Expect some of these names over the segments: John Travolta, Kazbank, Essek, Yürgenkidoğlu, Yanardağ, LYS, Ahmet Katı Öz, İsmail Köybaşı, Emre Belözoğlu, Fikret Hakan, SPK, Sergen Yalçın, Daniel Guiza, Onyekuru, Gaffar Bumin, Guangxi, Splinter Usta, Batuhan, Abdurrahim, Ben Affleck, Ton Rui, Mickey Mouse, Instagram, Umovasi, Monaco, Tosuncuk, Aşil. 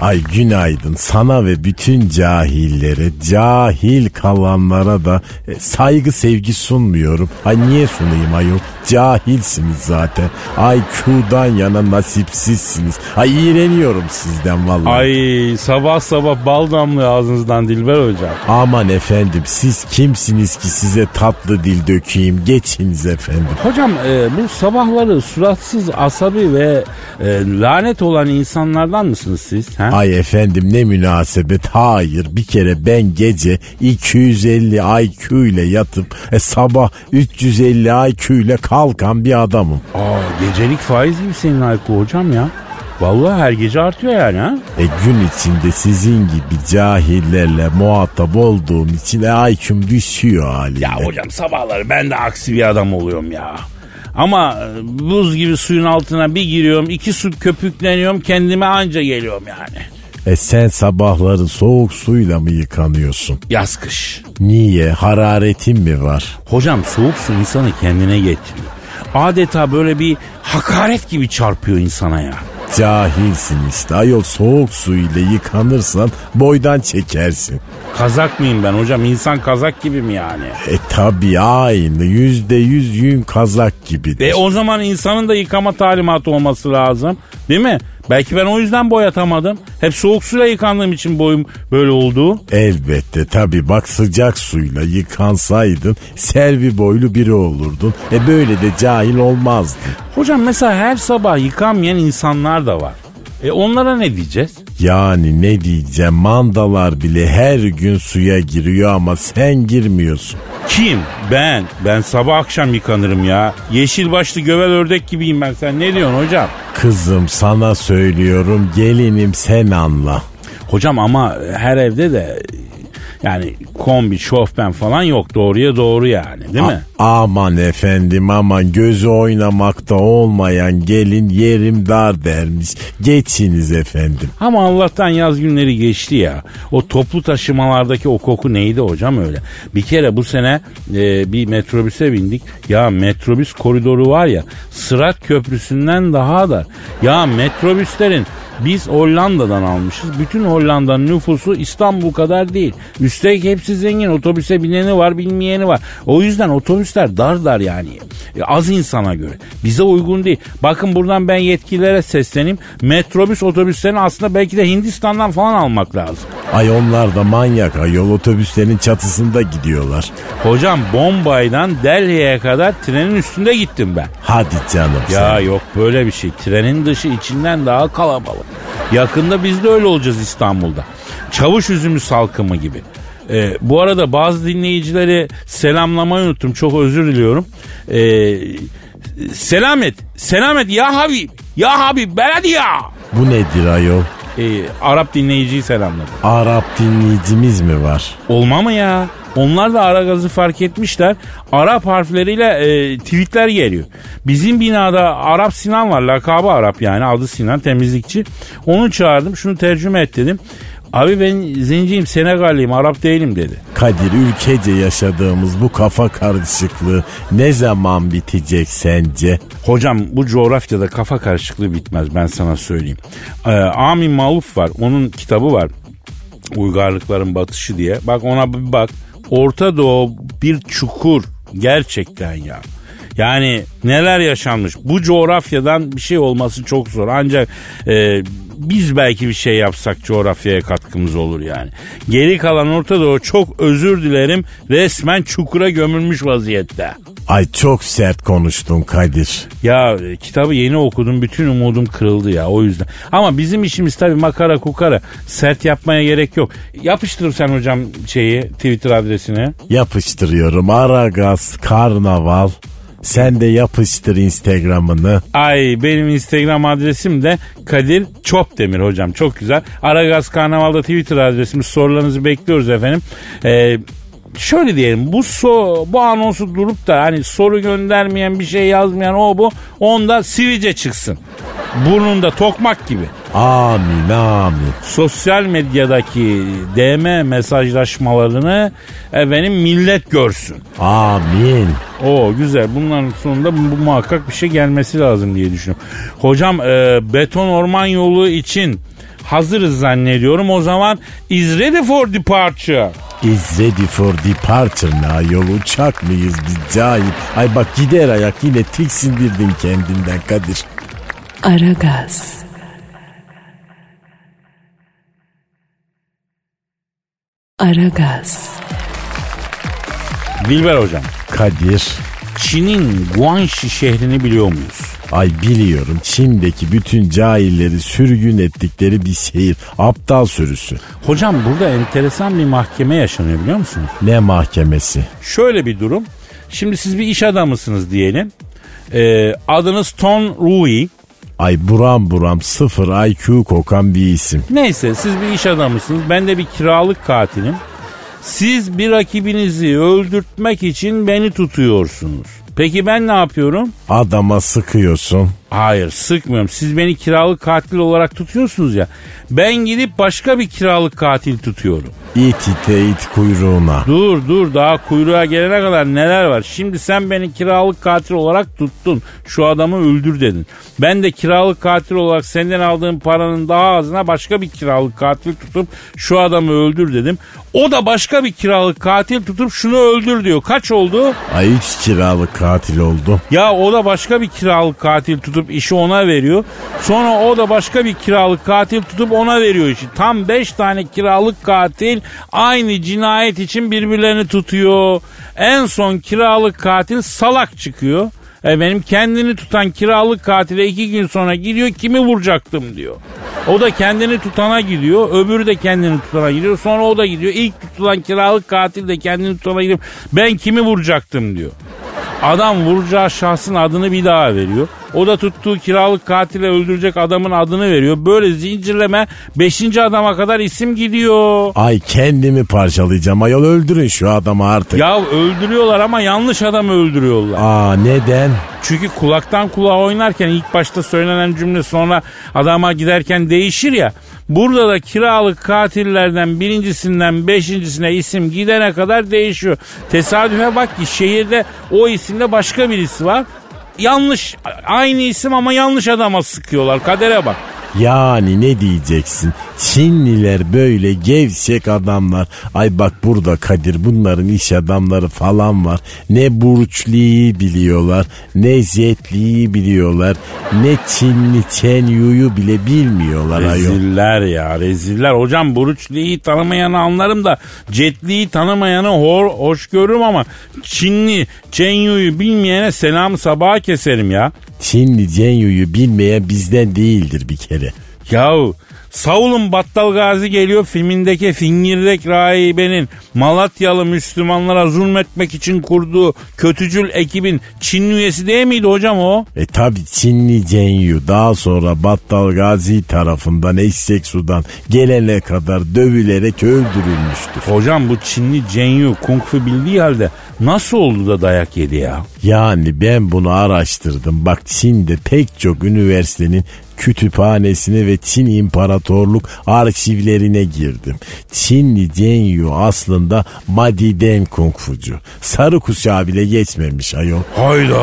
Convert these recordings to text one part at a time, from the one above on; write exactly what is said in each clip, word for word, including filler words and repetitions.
Ay günaydın sana ve bütün cahillere, cahil kalanlara da saygı sevgi sunmuyorum. Ay niye sunayım ayol? Cahilsiniz zaten. Ay I Q'dan yana nasipsizsiniz. Ay iğreniyorum sizden vallahi. Ay sabah sabah bal damlıyor ağzınızdan Dilber Hocam. Aman efendim, siz kimsiniz ki size tatlı dil dökeyim? Geçiniz efendim. Hocam e, bu sabahları suratsız, asabi ve e, lanet olan insanlardan mısınız siz? He? Ay efendim ne münasebet. Hayır, bir kere ben gece iki yüz elli I Q ile yatıp e, sabah üç yüz elli I Q ile kalkan bir adamım. Aa, gecelik faiz gibi senin I Q hocam ya. Vallahi her gece artıyor yani ha. E gün içinde sizin gibi cahillerle muhatap olduğum için I Q'm düşüyor haliyle. Ya hocam sabahları ben de aksi bir adam oluyorum ya. Ama buz gibi suyun altına bir giriyorum, iki su köpükleniyorum, kendime anca geliyorum yani. E sen sabahları soğuk suyla mı yıkanıyorsun? Yaz kış. Niye? Hararetin mi var? Hocam soğuk su insanı kendine getiriyor. Adeta böyle bir hakaret gibi çarpıyor insana ya. Cahilsin işte. Ayol soğuk suyla yıkanırsan boydan çekersin. Kazak mıyım ben hocam? İnsan kazak gibi mi yani? E tabii aynı. Yüzde yüz yün kazak gibidir. E o zaman insanın da yıkama talimatı olması lazım. Değil mi? Belki ben o yüzden boy atamadım. Hep soğuk suyla yıkandığım için boyum böyle oldu. Elbette tabii, bak sıcak suyla yıkansaydın Selvi boylu biri olurdun. E böyle de cahil olmazdın. Hocam mesela her sabah yıkanmayan insanlar da var. E onlara ne diyeceğiz? Yani ne diyeceğim, mandalar bile her gün suya giriyor ama sen girmiyorsun. Kim? Ben. Ben sabah akşam yıkanırım ya. Yeşil başlı gövel ördek gibiyim ben, sen ne diyorsun hocam? Kızım sana söylüyorum, gelinim sen anla. Hocam ama her evde de yani kombi, şofben falan yok, doğruya doğru yani değil A- mi? Aman efendim aman, gözü oynamakta olmayan gelin yerim dar dermiş. Geçiniz efendim. Ama Allah'tan yaz günleri geçti ya. O toplu taşımalardaki o koku neydi hocam öyle? Bir kere bu sene e, bir metrobüse bindik. Ya metrobüs koridoru var ya, Sırat Köprüsü'nden daha da. Ya metrobüslerin, biz Hollanda'dan almışız. Bütün Hollanda'nın nüfusu İstanbul kadar değil. Üstelik hepsi zengin. Otobüse bineni var, binmeyeni var. O yüzden otobüsler dar dar yani. E, az insana göre. Bize uygun değil. Bakın buradan ben yetkililere sesleneyim. Metrobüs otobüslerini aslında belki de Hindistan'dan falan almak lazım. Ay onlar da manyak ayol. Otobüslerin çatısında gidiyorlar. Hocam Bombay'dan Delhi'ye kadar trenin üstünde gittim ben. Hadi canım sen. Ya yok böyle bir şey. Trenin dışı içinden daha kalabalık. Yakında biz de öyle olacağız İstanbul'da. Çavuş üzümü salkımı gibi. Ee, bu arada bazı dinleyicileri selamlamayı unuttum. Çok özür diliyorum. Ee, selamet. Selamet ya Habib. Ya Habib belediye. Bu nedir ayol? Ee, Arap dinleyiciyi selamladım. Arap dinleyicimiz mi var? Olma mı ya? Onlar da Aragaz'ı fark etmişler. Arap harfleriyle e, tweetler geliyor. Bizim binada Arap Sinan var. Lakabı Arap yani. Adı Sinan, temizlikçi. Onu çağırdım. Şunu tercüme et dedim. Abi ben zenciyim, Senegalliyim, Arap değilim dedi. Kadir, ülkece yaşadığımız bu kafa karışıklığı ne zaman bitecek sence? Hocam bu coğrafyada kafa karışıklığı bitmez, ben sana söyleyeyim. Ee, Amin Maluf var. Onun kitabı var. Uygarlıkların Batışı diye. Bak ona bir bak. Orta Doğu bir çukur gerçekten ya. Yani neler yaşanmış. Bu coğrafyadan bir şey olması çok zor. Ancak e, biz belki bir şey yapsak coğrafyaya katkımız olur yani. Geri kalan Orta Doğu çok özür dilerim resmen çukura gömülmüş vaziyette. Ay çok sert konuştun Kadir. Ya kitabı yeni okudum, bütün umudum kırıldı ya, o yüzden. Ama bizim işimiz tabii makara kukara, sert yapmaya gerek yok. Yapıştır sen hocam şeyi, Twitter adresine. Yapıştırıyorum. Aragaz Karnaval. Sen de yapıştır Instagram'ını. Ay benim Instagram adresim de Kadir Şöpdemir hocam, çok güzel. Aragaz Karnaval'da Twitter adresimiz, sorularınızı bekliyoruz efendim. Eee Şöyle diyelim, bu so, bu anonsu durup da hani soru göndermeyen, bir şey yazmayan o bu, onda sivice çıksın. Burnunda tokmak gibi. Amin amin. Sosyal medyadaki D M mesajlaşmalarını efendim millet görsün. Amin. Oo güzel, bunların sonunda bu, muhakkak bir şey gelmesi lazım diye düşünüyorum. Hocam e, beton orman yolu için hazırız zannediyorum. O zaman is ready for departure. Is ready for departure na yol, uçak mıyız biz cahil? Ay bak gider ayak, yine tiksindirdin kendinden Kadir. Aragaz. Aragaz. Dilber hocam. Kadir. Çin'in Guangxi şehrini biliyor muyuz? Ay biliyorum, Çin'deki bütün cahilleri sürgün ettikleri bir şehir. Aptal sürüsü. Hocam burada enteresan bir mahkeme yaşanıyor biliyor musunuz? Ne mahkemesi? Şöyle bir durum. Şimdi siz bir iş adamısınız diyelim. Ee, adınız Ton Rui. Ay buram buram sıfır I Q kokan bir isim. Neyse siz bir iş adamısınız. Ben de bir kiralık katilim. Siz bir rakibinizi öldürtmek için beni tutuyorsunuz. Peki ben ne yapıyorum? Adama sıkıyorsun. Hayır, sıkmıyorum. Siz beni kiralık katil olarak tutuyorsunuz ya. Ben gidip başka bir kiralık katil tutuyorum. İt ite it kuyruğuna. Dur dur, daha kuyruğa gelene kadar neler var. Şimdi sen beni kiralık katil olarak tuttun. Şu adamı öldür dedin. Ben de kiralık katil olarak senden aldığım paranın daha azına başka bir kiralık katil tutup şu adamı öldür dedim. O da başka bir kiralık katil tutup şunu öldür diyor. Kaç oldu? Ay üç kiralık katil oldu. Ya o da başka bir kiralık katil tutup işi ona veriyor. Sonra o da başka bir kiralık katil tutup ona veriyor işi. Tam beş tane kiralık katil aynı cinayet için birbirlerini tutuyor. En son kiralık katil salak çıkıyor. Benim kendini tutan kiralık katile iki gün sonra gidiyor, kimi vuracaktım diyor. O da kendini tutana gidiyor. Öbürü de kendini tutana gidiyor. Sonra o da gidiyor. İlk tutulan kiralık katil de kendini tutana gidiyor. Ben kimi vuracaktım diyor. Adam vuracağı şahsın adını bir daha veriyor. O da tuttuğu kiralık katile öldürecek adamın adını veriyor. Böyle zincirleme beşinci adama kadar isim gidiyor. Ay kendimi parçalayacağım ayol, öldürün şu adamı artık. Ya öldürüyorlar ama yanlış adamı öldürüyorlar. Aa neden? Çünkü kulaktan kulağa oynarken ilk başta söylenen cümle sonra adama giderken değişir ya. Burada da kiralık katillerden birincisinden beşincisine isim gidene kadar değişiyor. Tesadüfe bak ki şehirde o isimde başka birisi var. Yanlış, aynı isim ama yanlış adama sıkıyorlar. Kadere bak. Yani ne diyeceksin? Çinliler böyle gevşek adamlar. Ay bak burada Kadir, bunların iş adamları falan var. Ne Buruşlu'yu biliyorlar, ne Zetli'yi biliyorlar, ne Çinli Çen Yu'yu bile bilmiyorlar. Reziller ayol. Ya reziller. Hocam Buruşlu'yu tanımayanı anlarım da Zetli'yi tanımayanı hor, hoş görürüm ama Çinli Çen Yu'yu bilmeyene selam sabaha keserim ya. Çinli Çen Yu'yu bilmeyen bizden değildir bir kere. Yahu Saul'un Battal Gazi Geliyor filmindeki Fingirdek rahibenin Malatyalı Müslümanlara zulmetmek için kurduğu kötücül ekibin Çinli üyesi değil miydi hocam o? E tabi Çinli Çen Yu daha sonra Battal Gazi tarafından Essek sudan gelene kadar dövülerek öldürülmüştür. Hocam bu Çinli Çen Yu kung fu bildiği halde nasıl oldu da dayak yedi ya? Yani ben bunu araştırdım. Bak Çin'de pek çok üniversitenin kütüphanesine ve Çin İmparatorluk arşivlerine girdim. Çinli Çen Yu aslında Madiden kung fucu. Sarı kuşağı bile geçmemiş ayol. Hayda,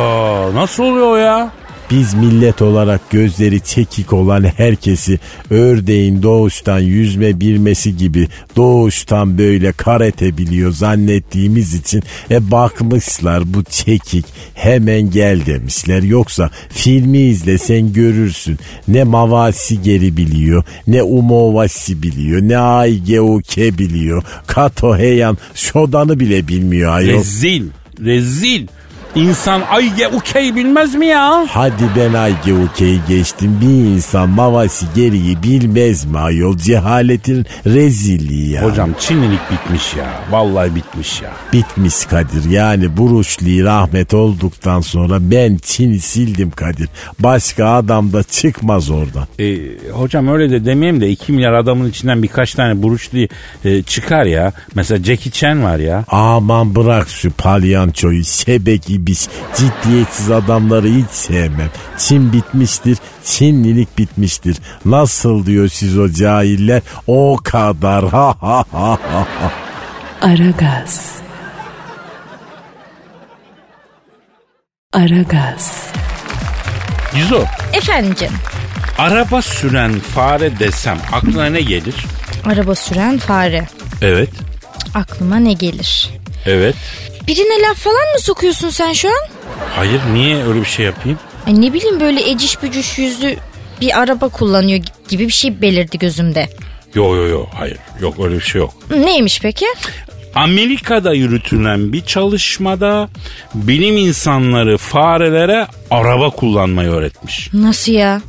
nasıl oluyor ya? Biz millet olarak gözleri çekik olan herkesi ördeğin doğuştan yüzme bilmesi gibi doğuştan böyle karate biliyor zannettiğimiz için e bakmışlar bu çekik hemen gel demişler. Yoksa filmi izlesen görürsün ne Mavasi geri biliyor, ne Umovasi biliyor, ne Aygeuke biliyor. Kato Heyan Şodan'ı bile bilmiyor ayol. Rezil, rezil. İnsan Aygeuke'yi bilmez mi ya? Hadi ben Aygeuke'yi geçtim. Bir insan Mavasi geriyi bilmez mi ayol? Cehaletin rezilliği ya. Hocam Çinlilik bitmiş ya. Vallahi bitmiş ya. Bitmiş Kadir. Yani Buruşlu rahmet olduktan sonra ben Çin'i sildim Kadir. Başka adam da çıkmaz oradan. E, hocam öyle de demeyeyim de iki milyar adamın içinden birkaç tane Buruşlu e, çıkar ya. Mesela Jackie Chan var ya. Aman bırak şu palyançoyu. Şebek gibi. Biz ciddiyetsiz adamları hiç sevmem. Çin bitmiştir, Çinlilik bitmiştir. Nasıl diyor siz o cahiller? O kadar. Ha ha ha ha. Aragaz. Aragaz. Gizo. Efendim. Araba süren fare desem aklına ne gelir? Araba süren fare. Evet. Aklıma ne gelir? Evet. Birine laf falan mı sokuyorsun sen şu an? Hayır, niye öyle bir şey yapayım? Ay ne bileyim, böyle eciş bücüş yüzlü bir araba kullanıyor gibi bir şey belirdi gözümde. Yo yo yo, hayır, yok öyle bir şey yok. Neymiş peki? Amerika'da yürütülen bir çalışmada bilim insanları farelere araba kullanmayı öğretmiş. Nasıl ya?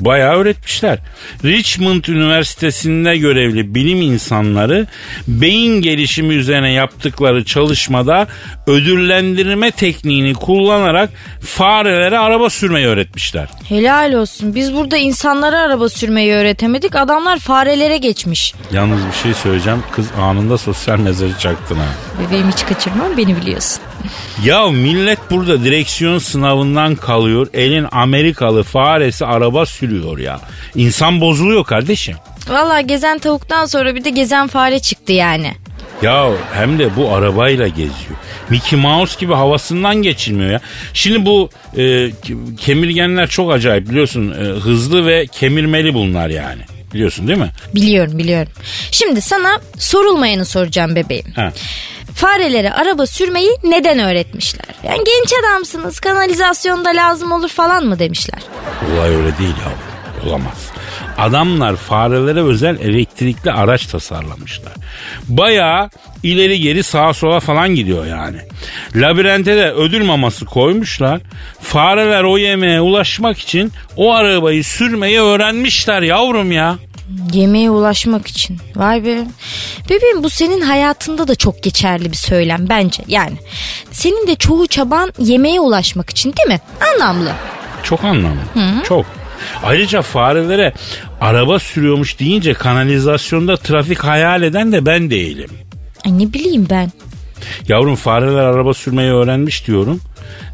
Bayağı öğretmişler. Richmond Üniversitesi'nde görevli bilim insanları beyin gelişimi üzerine yaptıkları çalışmada ödüllendirme tekniğini kullanarak farelere araba sürmeyi öğretmişler. Helal olsun. Biz burada insanlara araba sürmeyi öğretemedik. Adamlar farelere geçmiş. Yalnız bir şey söyleyeceğim. Kız anında sosyal mesajı çaktın ha. Bebeğim, hiç kaçırmam, beni biliyorsun. Ya millet burada direksiyon sınavından kalıyor. Elin Amerikalı faresi araba sürüyor ya. İnsan bozuluyor kardeşim. Vallahi gezen tavuktan sonra bir de gezen fare çıktı yani. Ya hem de bu arabayla geziyor. Mickey Mouse gibi havasından geçilmiyor ya. Şimdi bu e, kemirgenler çok acayip biliyorsun. E, hızlı ve kemirmeli bunlar yani. Biliyorsun değil mi? Biliyorum biliyorum. Şimdi sana sorulmayanı soracağım bebeğim. Ha. Farelere araba sürmeyi neden öğretmişler? Yani genç adamsınız, kanalizasyonda lazım olur falan mı demişler? Olay öyle değil ya, olamaz. Adamlar farelere özel elektrikli araç tasarlamışlar. Bayağı ileri geri sağa sola falan gidiyor yani. Labirente de ödül maması koymuşlar. Fareler o yemeğe ulaşmak için o arabayı sürmeyi öğrenmişler yavrum ya. Yemeğe ulaşmak için. Vay be. Bebeğim, bu senin hayatında da çok geçerli bir söylem bence. Yani senin de çoğu çaban yemeğe ulaşmak için değil mi? Anlamlı. Çok anlamlı. Hı-hı. Çok. Ayrıca farelere araba sürüyormuş deyince kanalizasyonda trafik hayal eden de ben değilim. Ay ne bileyim ben. Yavrum, fareler araba sürmeyi öğrenmiş diyorum.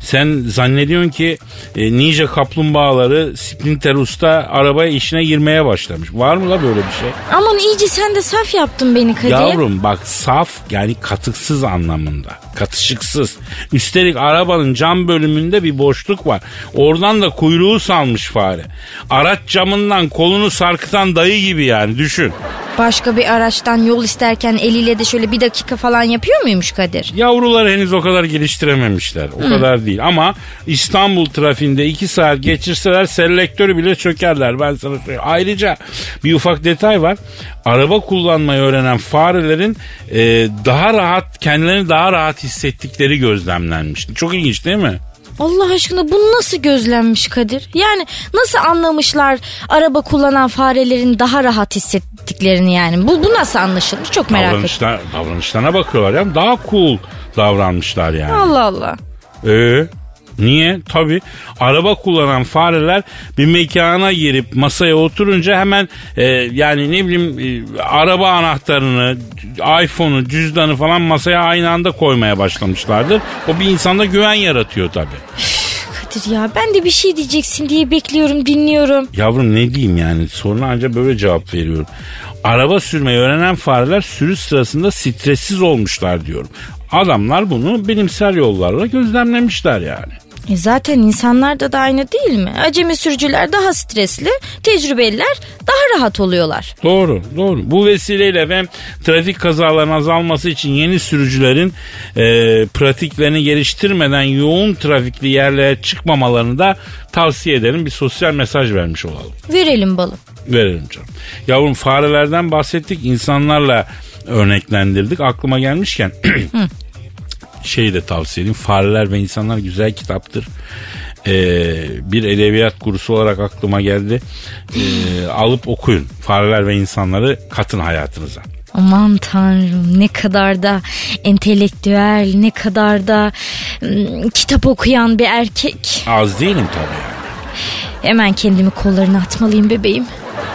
Sen zannediyorsun ki e, ninja kaplumbağaları Splinter Usta arabaya işine girmeye başlamış. Var mı la böyle bir şey? Aman iyice sen de saf yaptın beni Kadir. Yavrum bak, saf yani katıksız anlamında. Katışıksız. Üstelik arabanın cam bölümünde bir boşluk var. Oradan da kuyruğu salmış fare. Araç camından kolunu sarkıtan dayı gibi yani, düşün. Başka bir araçtan yol isterken eliyle de şöyle bir dakika falan yapıyor muymuş Kadir? Yavrular henüz o kadar geliştirememişler. O hmm. kadar değil ama İstanbul trafiğinde iki saat geçirseler selektörü bile çökerler. Ben sana söyleyeyim. Ayrıca bir ufak detay var. Araba kullanmayı öğrenen farelerin e, daha rahat, kendilerini daha rahat hissettikleri gözlemlenmiş. Çok ilginç değil mi? Allah aşkına, bunu nasıl gözlenmiş Kadir? Yani nasıl anlamışlar araba kullanan farelerin daha rahat hissettiklerini yani? Bu, bu nasıl anlaşılmış? Çok merak Davranışlar, ettim. Davranışlarına bakıyorlar ya. Daha cool davranmışlar yani. Allah Allah. Ee, niye? Tabii. Araba kullanan fareler bir mekana girip masaya oturunca hemen e, yani ne bileyim e, araba anahtarını, iPhone'u, cüzdanı falan masaya aynı anda koymaya başlamışlardır. O bir insanda güven yaratıyor tabii. Kadir ya, ben de bir şey diyeceksin diye bekliyorum, dinliyorum. Yavrum ne diyeyim yani, soruna ancak böyle cevap veriyorum. Araba sürmeyi öğrenen fareler sürü sırasında stressiz olmuşlar diyorum. Adamlar bunu bilimsel yollarla gözlemlemişler yani. E zaten insanlarda da aynı değil mi? Acemi sürücüler daha stresli, tecrübeliler daha rahat oluyorlar. Doğru, doğru. Bu vesileyle ben trafik kazalarının azalması için yeni sürücülerin e, pratiklerini geliştirmeden yoğun trafikli yerlere çıkmamalarını da tavsiye ederim. Bir sosyal mesaj vermiş olalım. Verelim balım. Verelim canım. Yavrum, farelerden bahsettik, insanlarla örneklendirdik. Aklıma gelmişken... şeyi de tavsiye edeyim. Fareler ve insanlar güzel kitaptır. Ee, bir edebiyat kursu olarak aklıma geldi. Ee, alıp okuyun. Fareler ve insanları katın hayatınıza. Aman tanrım, ne kadar da entelektüel, ne kadar da ım, kitap okuyan bir erkek. Az değilim tabii. Hemen kendimi kollarına atmalıyım bebeğim.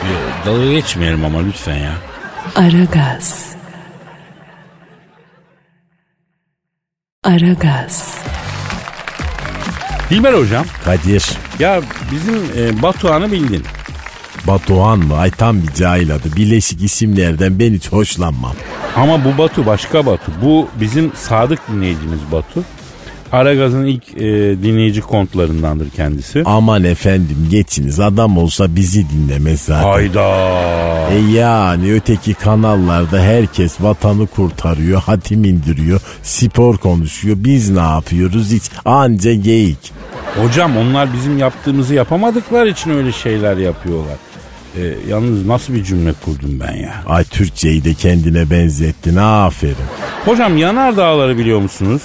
Ee, dalga geçmeyelim ama lütfen ya. Aragaz. Aragaz. Dilber hocam. Kadir. Ya bizim e, Batuhan'ı bildin. Batuhan mı? Ay tam bir cahil adı. Birleşik isimlerden ben hiç hoşlanmam. Ama bu Batu başka Batu. Bu bizim sadık dinleyicimiz Batu. Aragaz'ın ilk e, dinleyici kontlarındandır kendisi. Aman efendim geçiniz, adam olsa bizi dinlemez zaten. Hayda. E yani öteki kanallarda herkes vatanı kurtarıyor, hatim indiriyor, spor konuşuyor. Biz ne yapıyoruz hiç? Anca geyik. Hocam onlar bizim yaptığımızı yapamadıkları için öyle şeyler yapıyorlar. E, yalnız nasıl bir cümle kurdum ben ya? Ay Türkçeyi de kendine benzettin, aferin. Hocam Yanardağları biliyor musunuz?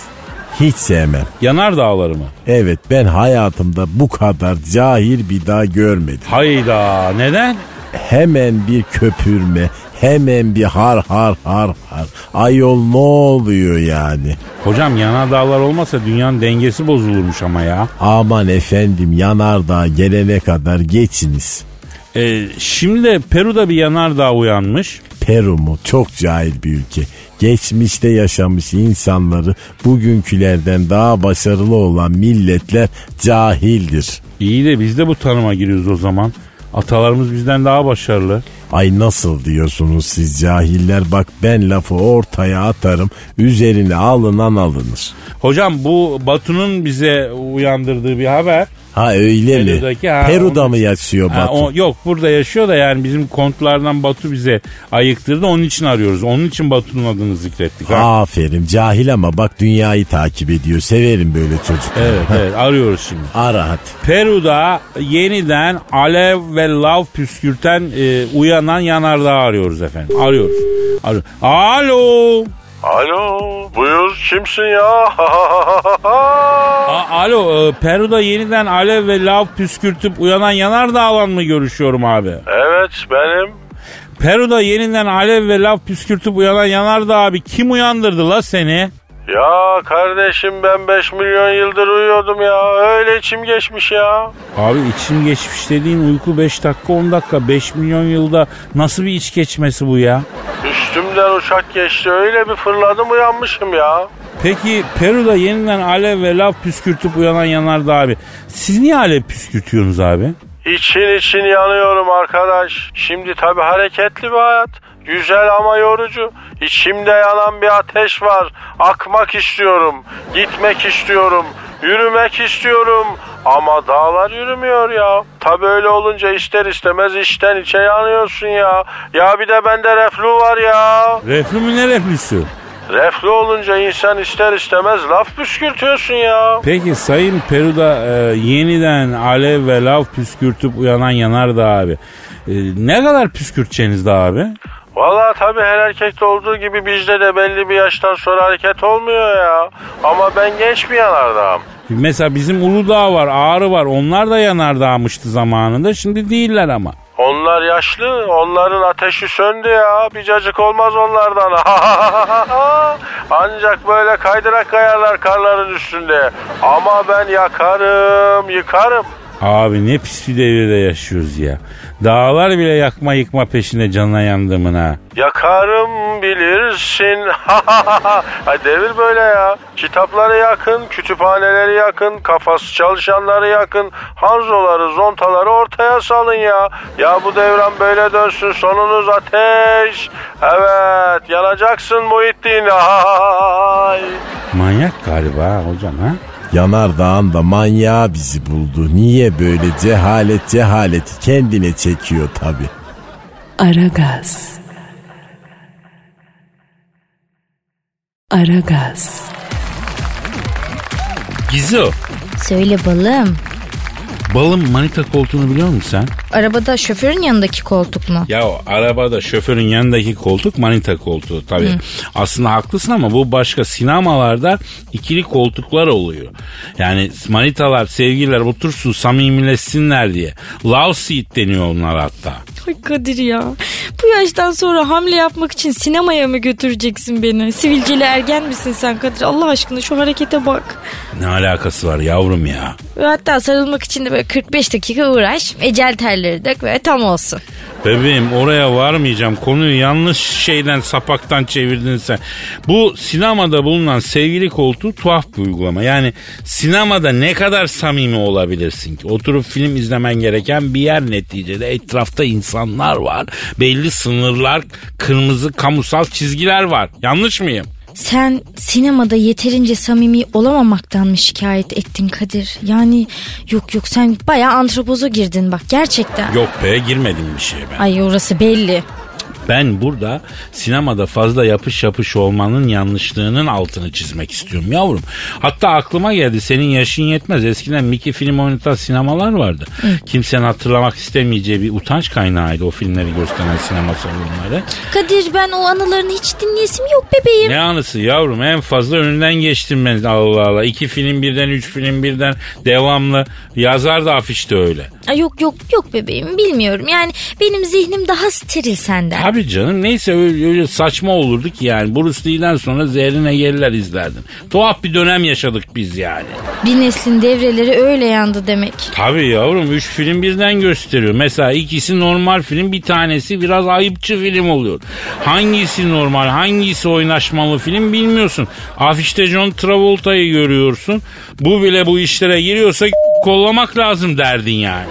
Hiç sevmem. Yanardağları mı? Evet, ben hayatımda bu kadar cahil bir dağ görmedim. Hayda, neden? Hemen bir köpürme, hemen bir har har har har. Ayol ne oluyor yani? Hocam Yanardağlar olmasa dünyanın dengesi bozulurmuş ama ya. Aman efendim, Yanardağ gelene kadar geçiniz. Ee, şimdi de Peru'da bir yanardağ uyanmış. Peru mu? Çok cahil bir ülke. Geçmişte yaşamış insanları bugünkülerden daha başarılı olan milletler cahildir. İyi de biz de bu tanıma giriyoruz o zaman. Atalarımız bizden daha başarılı. Ay nasıl diyorsunuz siz cahiller? Bak ben lafı ortaya atarım, üzerine alınan alınır. Hocam bu Batu'nun bize uyandırdığı bir haber. Ha öyle mi? Peru'daki, ha, Peru'da onun... mı yaşıyor Batu? Ha, o, yok burada yaşıyor da yani bizim kontlardan Batu bize ayıktırdı, onun için arıyoruz. Onun için Batu'nun adını zikrettik. Ha? Aferin, cahil ama bak dünyayı takip ediyor. Severim böyle çocukları. Evet evet, arıyoruz şimdi. Ara hadi. Peru'da yeniden alev ve lav püskürten e, uyanan yanardağ arıyoruz efendim. Arıyoruz. Arıyoruz. Alo. Alo, buyur kimsin ya? A- Alo, Peru'da yeniden alev ve lav püskürtüp uyanan yanardağla mı görüşüyorum abi? Evet, benim. Peru'da yeniden alev ve lav püskürtüp uyanan yanardağ abi, kim uyandırdı la seni? Ya kardeşim ben beş milyon yıldır uyuyordum ya. Öyle içim geçmiş ya. Abi içim geçmiş dediğin uyku beş dakika on dakika. beş milyon yılda nasıl bir iç geçmesi bu ya? Üstümden uçak geçti, öyle bir fırladım uyanmışım ya. Peki Peru'da yeniden alev ve lav püskürtüp uyanan yanardağ abi, siz niye alev püskürtüyorsunuz abi? İçin için yanıyorum arkadaş. Şimdi tabii hareketli bir hayat. Güzel ama yorucu. İçimde yanan bir ateş var. Akmak istiyorum. Gitmek istiyorum. Yürümek istiyorum. Ama dağlar yürümüyor ya. Tabii öyle olunca ister istemez içten içe yanıyorsun ya. Ya bir de bende reflü var ya. Reflü mü, ne reflüsü? Reflü olunca insan ister istemez laf püskürtüyorsun ya. Peki sayın Peru'da e, yeniden alev ve lav püskürtüp uyanan yanardağ abi, E, ne kadar püskürteceğiniz de abi? Valla tabii her erkekte olduğu gibi bizde de belli bir yaştan sonra hareket olmuyor ya. Ama ben genç bir yanardağım. Mesela bizim Uludağ var, Ağrı var. Onlar da yanardağmıştı zamanında. Şimdi değiller ama. Onlar yaşlı. Onların ateşi söndü ya. Bir cacık olmaz onlardan. Ancak böyle kaydırak kayarlar karların üstünde. Ama ben yakarım, yıkarım. Abi ne pis bir devirde yaşıyoruz ya. Dağlar bile yakma yıkma peşinde, canına yandımın ha. Yakarım bilirsin. Devir böyle ya. Kitapları yakın, kütüphaneleri yakın, kafası çalışanları yakın, hanzoları, zontaları ortaya salın ya. Ya bu devran böyle dönsün, sonunuz ateş. Evet, yanacaksın Muhittin. Manyak galiba hocam ha. Yanardağ'ın da manyağı bizi buldu. Niye böyle cehalet cehaleti kendine çekiyor tabii. Aragaz. Aragaz. Gizu. Söyle balım. Balım, manita koltuğunu biliyor musun sen? Arabada şoförün yanındaki koltuk mu? Ya arabada şoförün yanındaki koltuk manita koltuğu tabii. Hı. Aslında haklısın ama bu başka. Sinemalarda ikili koltuklar oluyor. Yani manitalar, sevgililer otursun, samimileşsinler diye. Love seat deniyor onlar hatta. Ay Kadir ya. Bu yaştan sonra hamle yapmak için sinemaya mı götüreceksin beni? Sivilceli ergen misin sen Kadir? Allah aşkına şu harekete bak. Ne alakası var yavrum ya? Ve hatta sarılmak için de böyle kırk beş dakika uğraş. Ecel terleri dök ve tam olsun. Bebeğim, oraya varmayacağım. Konuyu yanlış şeyden, sapaktan çevirdin sen. Bu sinemada bulunan sevgili koltuğu tuhaf bir uygulama. Yani sinemada ne kadar samimi olabilirsin ki? Oturup film izlemen gereken bir yer neticede. Etrafta insanlar var. Belli sınırlar, kırmızı kamusal çizgiler var. Yanlış mıyım? Sen sinemada yeterince samimi olamamaktan mı şikayet ettin Kadir? Yani yok yok sen bayağı antropoza girdin bak gerçekten. Yok be, girmedim bir şey ben. Ay orası belli. Ben burada sinemada fazla yapış yapış olmanın yanlışlığının altını çizmek istiyorum yavrum. Hatta aklıma geldi, senin yaşın yetmez. Eskiden Mickey film oynatan sinemalar vardı. Hı. Kimsenin hatırlamak istemeyeceği bir utanç kaynağıydı o filmleri gösteren sinema salonları. Kadir, ben o anılarını hiç dinleyesim yok bebeğim. Ne anısı yavrum, en fazla önünden geçtim ben, Allah Allah. İki film birden, üç film birden devamlı. Yazar da afişte öyle. Ay yok yok yok bebeğim, bilmiyorum. Yani benim zihnim daha steril senden. Tabii canım, neyse öyle, öyle saçma olurdu ki yani. Buruşlu'dan sonra Zehrin'e gelirler izlerdin. Tuhaf bir dönem yaşadık biz yani. Bir neslin devreleri öyle yandı demek. Tabii yavrum, üç film birden gösteriyor. Mesela ikisi normal film, bir tanesi biraz ayıpçı film oluyor. Hangisi normal, hangisi oynaşmalı film bilmiyorsun. Afişte John Travolta'yı görüyorsun. Bu bile bu işlere giriyorsa kollamak lazım derdin yani.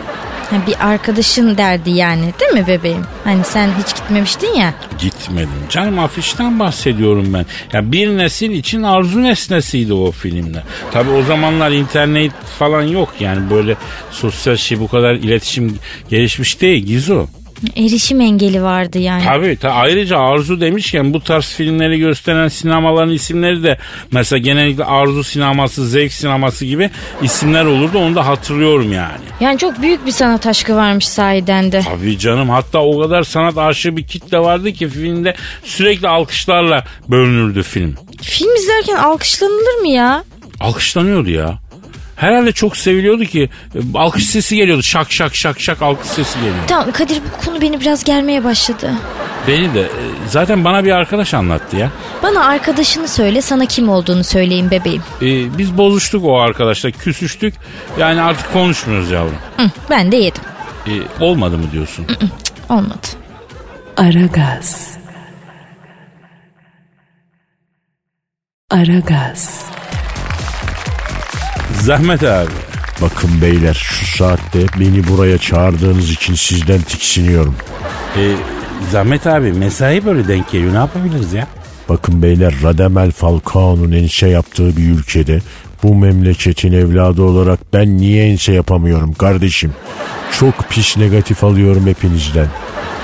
Ha, bir arkadaşın derdi yani, değil mi bebeğim? Hani sen hiç gitmemiştin ya. Gitmedim canım, afişten bahsediyorum ben. Ya bir nesil için arzu nesnesiydi o filmler. Tabii o zamanlar internet falan yok yani, böyle sosyal şey bu kadar iletişim gelişmiş değil Gizu. Erişim engeli vardı yani. Tabii, ta- ayrıca Arzu demişken bu tarz filmleri gösteren sinemaların isimleri de mesela genellikle Arzu sineması, Zevk sineması gibi isimler olurdu. Onu da hatırlıyorum yani. Yani çok büyük bir sanat aşkı varmış sahiden de. Tabii canım, hatta o kadar sanat aşığı bir kitle vardı ki filmde sürekli alkışlarla bölünürdü film. Film izlerken alkışlanılır mı ya? Alkışlanıyordu ya. Herhalde çok seviliyordu ki alkış sesi geliyordu. Şak şak şak şak alkış sesi geliyordu. Tamam Kadir, bu konu beni biraz germeye başladı. Beni de. Zaten bana bir arkadaş anlattı ya. Bana arkadaşını söyle, sana kim olduğunu söyleyeyim bebeğim. Ee, biz bozuştuk o arkadaşla, küsüştük. Yani artık konuşmuyoruz yavrum. Hı, ben de yedim. Ee, olmadı mı diyorsun? Hı, hı, olmadı. Aragaz. Aragaz. Zahmet abi. Bakın beyler, şu saatte beni buraya çağırdığınız için sizden tiksiniyorum. E, Zahmet abi, mesai böyle denk geliyor, ne yapabiliriz ya? Bakın beyler, Radamel Falcao'nun ense yaptığı bir ülkede bu memleketin evladı olarak ben niye ense yapamıyorum kardeşim? Çok pis negatif alıyorum hepinizden.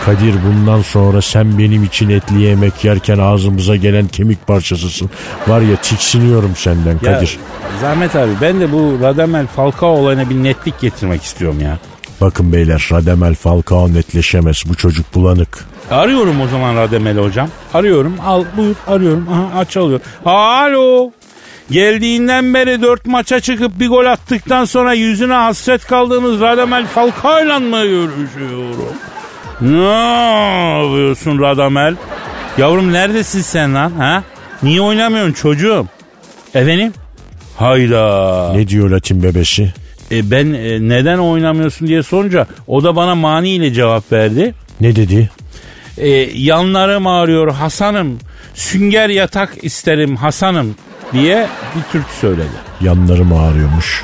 Kadir, bundan sonra sen benim için etli yemek yerken ağzımıza gelen kemik parçasısın. Var ya, tiksiniyorum senden Kadir. Ya, Zahmet abi, ben de bu Radamel Falcao olayına bir netlik getirmek istiyorum ya. Bakın beyler, Radamel Falcao netleşemez. Bu çocuk bulanık. Arıyorum o zaman Radamel hocam. Arıyorum. Al buyur, arıyorum. Aha, aç alıyor. Alo. Geldiğinden beri dört maça çıkıp bir gol attıktan sonra yüzüne hasret kaldığımız Radamel Falcao'yla mı görüşüyorum? Ne yapıyorsun Radamel? Yavrum neredesin sen lan? Ha? Niye oynamıyorsun çocuğum? Efendim? Hayda. Ne diyor Latin bebesi? E ben e, neden oynamıyorsun diye sorunca o da bana maniyle cevap verdi. Ne dedi? E, yanlarım ağrıyor Hasan'ım. Sünger yatak isterim Hasan'ım diye bir türkü söyledi. Yanlarım ağrıyormuş.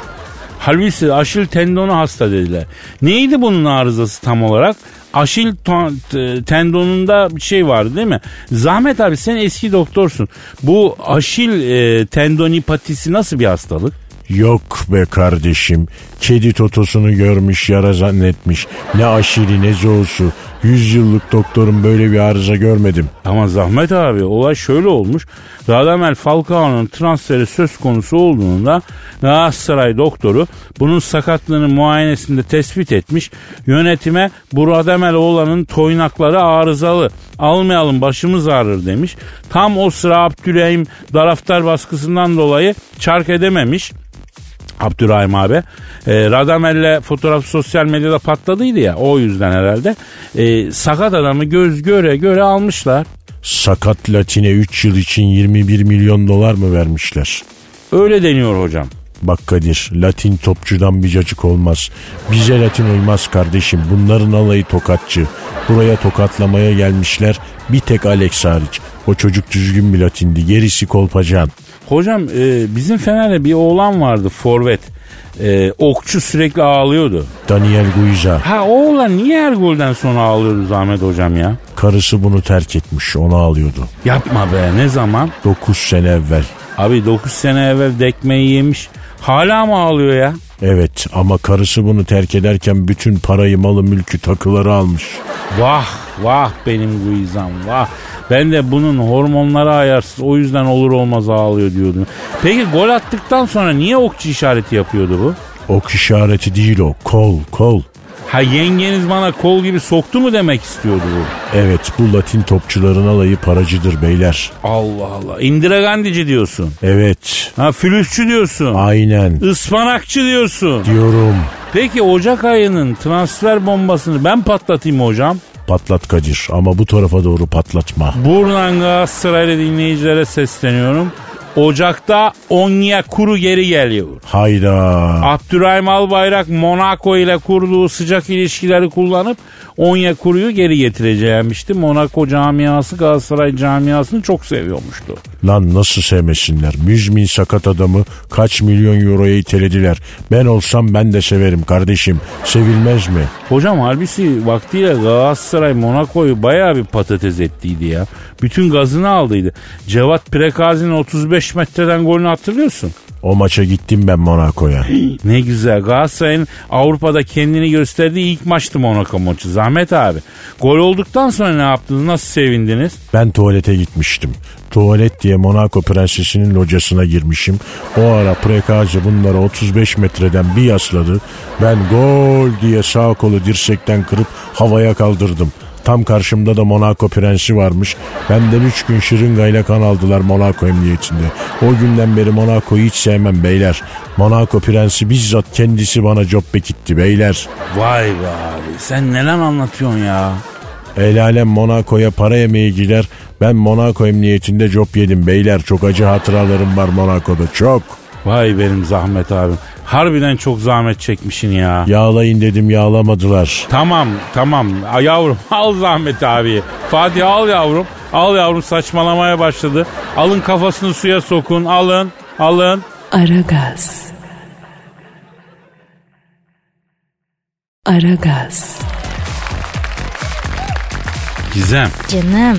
Halbuki Aşil tendonu hasta dediler. Neydi bunun arızası tam olarak? Aşil tendonunda bir şey vardı değil mi? Zahmet abi, sen eski doktorsun. Bu Aşil e, tendonipatisi nasıl bir hastalık? Yok be kardeşim. Kedi totosunu görmüş yara zannetmiş. Ne aşili ne zoosu. Yüzyıllık doktorum böyle bir arıza görmedim. Ama Zahmet abi olay şöyle olmuş. Radamel Falcao'nun transferi söz konusu olduğunda Galatasaray doktoru bunun sakatlığının muayenesinde tespit etmiş. Yönetime bu Radamel oğlanın toynakları arızalı. Almayalım başımız ağrır demiş. Tam o sıra Abdülhamim taraftar baskısından dolayı çark edememiş. Abdurrahim abi. E, Radamel'le fotoğraf sosyal medyada patladıydı ya, o yüzden herhalde. E, sakat adamı göz göre göre almışlar. Sakat Latin'e üç yıl için yirmi bir milyon dolar mı vermişler? Öyle deniyor hocam. Bak Kadir, Latin topçudan bir cacık olmaz. Bize Latin uymaz kardeşim. Bunların alayı tokatçı. Buraya tokatlamaya gelmişler. Bir tek Alex hariç. O çocuk düzgün bir Latindi. Gerisi kolpacan. Hocam e, bizim Fener'de bir oğlan vardı, forvet. E, okçu, sürekli ağlıyordu. Daniel Guiza. Ha, oğlan niye her golden sonra ağlıyordu Zahmet hocam ya? Karısı bunu terk etmiş, ona ağlıyordu. Yapma be, ne zaman? dokuz sene evvel. Abi dokuz sene evvel dekmeyi yemiş. Hala mı ağlıyor ya? Evet, ama karısı bunu terk ederken bütün parayı, malı, mülkü, takıları almış. Vah vah benim Guizam vah. Ben de bunun hormonları ayarsız, o yüzden olur olmaz ağlıyor diyordum. Peki gol attıktan sonra niye okçu işareti yapıyordu bu? Ok işareti değil o, kol kol. Ha, yengeniz bana kol gibi soktu mu demek istiyordu bu? Evet, bu Latin topçuların alayı paracıdır beyler. Allah Allah. Indira Gandici diyorsun. Evet. Ha, flüsçü diyorsun. Aynen. Ispanakçı diyorsun. Diyorum. Peki Ocak ayının transfer bombasını ben patlatayım mı hocam? Patlat Kadir, ama bu tarafa doğru patlatma. Buradan Galatasaraylı dinleyicilere sesleniyorum. Ocak'ta Onyekuru geri geliyor. Hayda. Abdurrahim Albayrak Monaco ile kurduğu sıcak ilişkileri kullanıp Onyekuru'yu geri getireceğimişti. Monaco camiası Galatasaray camiasını çok seviyormuştu. Lan nasıl sevmesinler? yüz bin sakat adamı kaç milyon euroya itelediler. Ben olsam ben de severim kardeşim. Sevilmez mi? Hocam halbuki vaktiyle Galatasaray Monaco'yu bayağı bir patates ettiydi ya. Bütün gazını aldıydı. Cevat Prekazi'nin otuz beş metreden golünü hatırlıyorsun. O maça gittim ben Monaco'ya. Ne güzel. Galatasaray'ın Avrupa'da kendini gösterdiği ilk maçtı Monaco maçı. Zahmet abi, gol olduktan sonra ne yaptınız? Nasıl sevindiniz? Ben tuvalete gitmiştim. Tuvalet diye Monaco prensesinin locasına girmişim. O ara Prekazi bunlara otuz beş metreden bir yasladı. Ben gol diye sağ kolu dirsekten kırıp havaya kaldırdım. Tam karşımda da Monaco prensi varmış. Benden üç gün şırıngayla kan aldılar Monaco emniyetinde. O günden beri Monaco'yu hiç sevmem beyler. Monaco prensi bizzat kendisi bana jobbek etti beyler. Vay be abi, sen neler anlatıyorsun ya? El alem Monaco'ya para yemeye gider. Ben Monaco emniyetinde job yedim beyler. Çok acı hatıralarım var Monaco'da, çok. Vay benim Zahmet abim. Harbiden çok zahmet çekmişsin ya. Yağlayın dedim, yağlamadılar. Tamam tamam yavrum, al Zahmet abi. Fatih al yavrum. Al yavrum, saçmalamaya başladı. Alın kafasını suya sokun, alın alın. Aragaz. Aragaz. Gizem. Canım.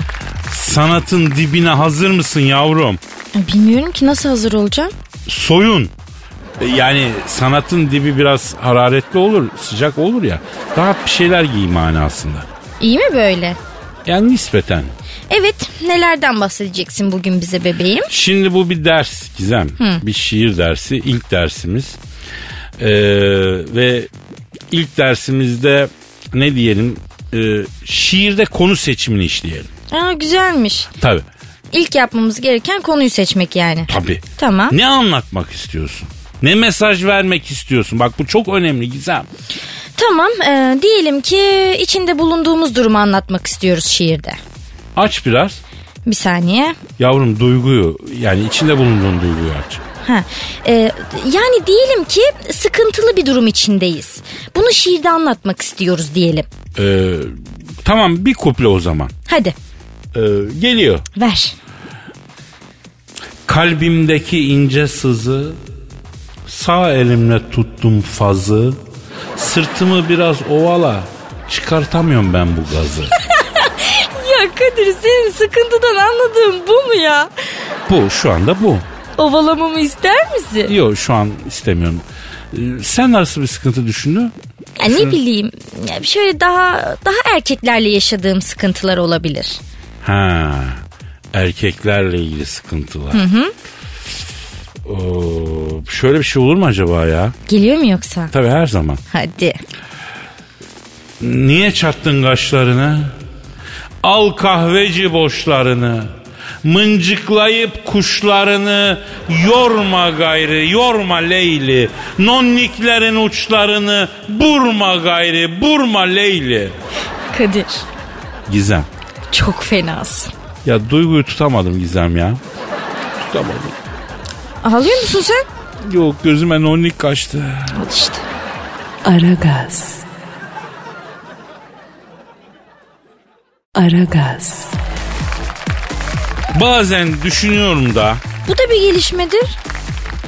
Sanatın dibine hazır mısın yavrum? Bilmiyorum ki nasıl hazır olacağım. Soyun. Yani sanatın dibi biraz hararetli olur, sıcak olur ya. Rahat bir şeyler giy manasında. İyi mi böyle? Yani nispeten. Evet, nelerden bahsedeceksin bugün bize bebeğim? Şimdi bu bir ders Gizem. Hı. Bir şiir dersi, ilk dersimiz. Ee, ve ilk dersimizde ne diyelim? Ee, şiirde konu seçimini işleyelim. Aa, güzelmiş. Tabii. İlk yapmamız gereken konuyu seçmek yani. Tabii. Tamam. Ne anlatmak istiyorsun? Ne mesaj vermek istiyorsun? Bak bu çok önemli Gizem. Tamam. E, diyelim ki içinde bulunduğumuz durumu anlatmak istiyoruz şiirde. Aç biraz. Bir saniye. Yavrum duyguyu, yani içinde bulunduğun duyguyu aç. Ha, e, yani diyelim ki sıkıntılı bir durum içindeyiz. Bunu şiirde anlatmak istiyoruz diyelim. E, tamam, bir kuple o zaman. Hadi. E, geliyor. Ver. Kalbimdeki ince sızı, sağ elimle tuttum fazı, sırtımı biraz ovala, çıkartamıyorum ben bu gazı. Ya Kadir, senin sıkıntıdan anladığın bu mu ya? Bu şu anda bu. Ovalamamı ister misin? Yok, şu an istemiyorum. Ee, sen nasıl bir sıkıntı düşündün? Ya ne bileyim, şöyle daha daha erkeklerle yaşadığım sıkıntılar olabilir. Ha, erkeklerle ilgili sıkıntılar. Hı hı. Ee, şöyle bir şey olur mu acaba ya? Geliyor mu yoksa? Tabii, her zaman. Hadi. Niye çattın kaşlarını? Al kahveci boşlarını. Mıncıklayıp kuşlarını, yorma gayrı, yorma Leyli. Nonniklerin uçlarını, burma gayrı, burma Leyli. Kadir. Gizem. Çok fenasın. Ya duyguyu tutamadım Gizem ya. Tutamadım. Ağlıyor musun sen? Yok, gözüme nonnik kaçtı. Al işte. Aragaz. Aragaz. Bazen düşünüyorum da. Bu da bir gelişmedir.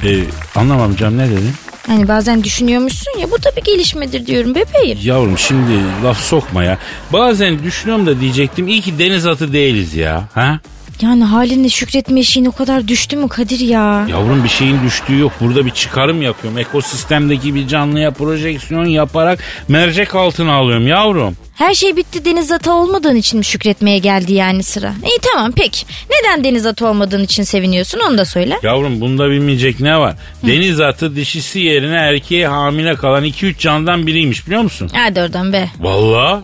Ee, anlamam canım, ne dedin? Hani bazen düşünüyormuşsun ya, bu da bir gelişmedir diyorum bebeğim. Yavrum şimdi laf sokma ya. Bazen düşünüyorum da diyecektim, iyi ki deniz atı değiliz ya. Ha? Yani haline şükretme şeyin o kadar düştü mü Kadir ya? Yavrum bir şeyin düştüğü yok. Burada bir çıkarım yapıyorum. Ekosistemdeki bir canlıya projeksiyon yaparak mercek altına alıyorum yavrum. Her şey bitti, deniz atı olmadığın için mi şükretmeye geldi yani sıra? İyi tamam, peki. Neden deniz atı olmadığın için seviniyorsun, onu da söyle. Yavrum bunda bilmeyecek ne var? Hı. Deniz atı dişisi yerine erkeğe hamile kalan iki üç canlıdan biriymiş, biliyor musun? Hadi oradan be. Vallahi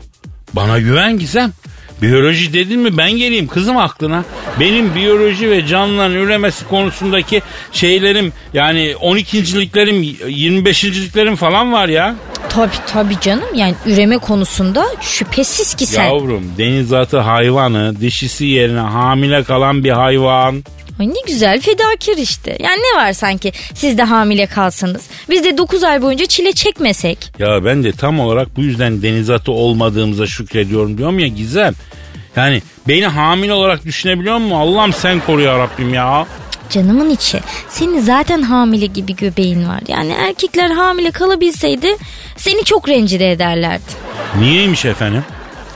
bana güven Gizem. Biyoloji dedin mi ben geleyim kızım aklına. Benim biyoloji ve canlıların üremesi konusundaki şeylerim, yani on ikinciliklerim, yirmi beşinciliklerim falan var ya. Tabii tabii canım, yani üreme konusunda şüphesiz ki sen. Yavrum denizatı hayvanı, dişisi yerine hamile kalan bir hayvan. Ay ne güzel, fedakar işte. Yani ne var sanki siz de hamile kalsanız, biz de dokuz ay boyunca çile çekmesek. Ya ben de tam olarak bu yüzden denizatı olmadığımıza şükrediyorum diyorum ya Gizem. Yani beni hamile olarak düşünebiliyor musun? Allah'ım sen koru ya Rabbim ya. Canımın içi. Senin zaten hamile gibi göbeğin var. Yani erkekler hamile kalabilseydi seni çok rencide ederlerdi. Niyeymiş efendim?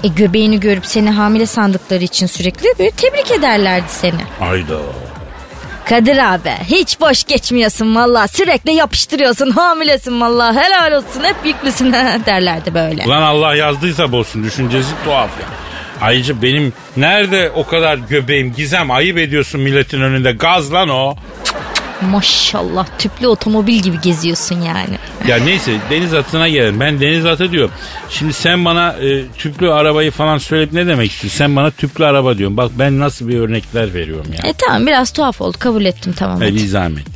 E göbeğini görüp seni hamile sandıkları için sürekli böyle tebrik ederlerdi seni. Ayda. Kadir abi hiç boş geçmiyorsun valla, sürekli yapıştırıyorsun, hamilesin valla, helal olsun, hep yüklüsün derlerdi böyle. Ulan Allah yazdıysa bozsun, düşüncesi tuhaf ya. Ayrıca benim nerede o kadar göbeğim Gizem, ayıp ediyorsun milletin önünde, gaz lan o. Maşallah tüplü otomobil gibi geziyorsun yani. Ya neyse, deniz atına gelelim. Ben deniz atı diyorum. Şimdi sen bana e, tüplü arabayı falan söyleyip ne demek istiyorsun? Sen bana tüplü araba diyorsun. Bak ben nasıl bir örnekler veriyorum ya. E tamam, biraz tuhaf oldu, kabul ettim, tamam. E bir zahmet.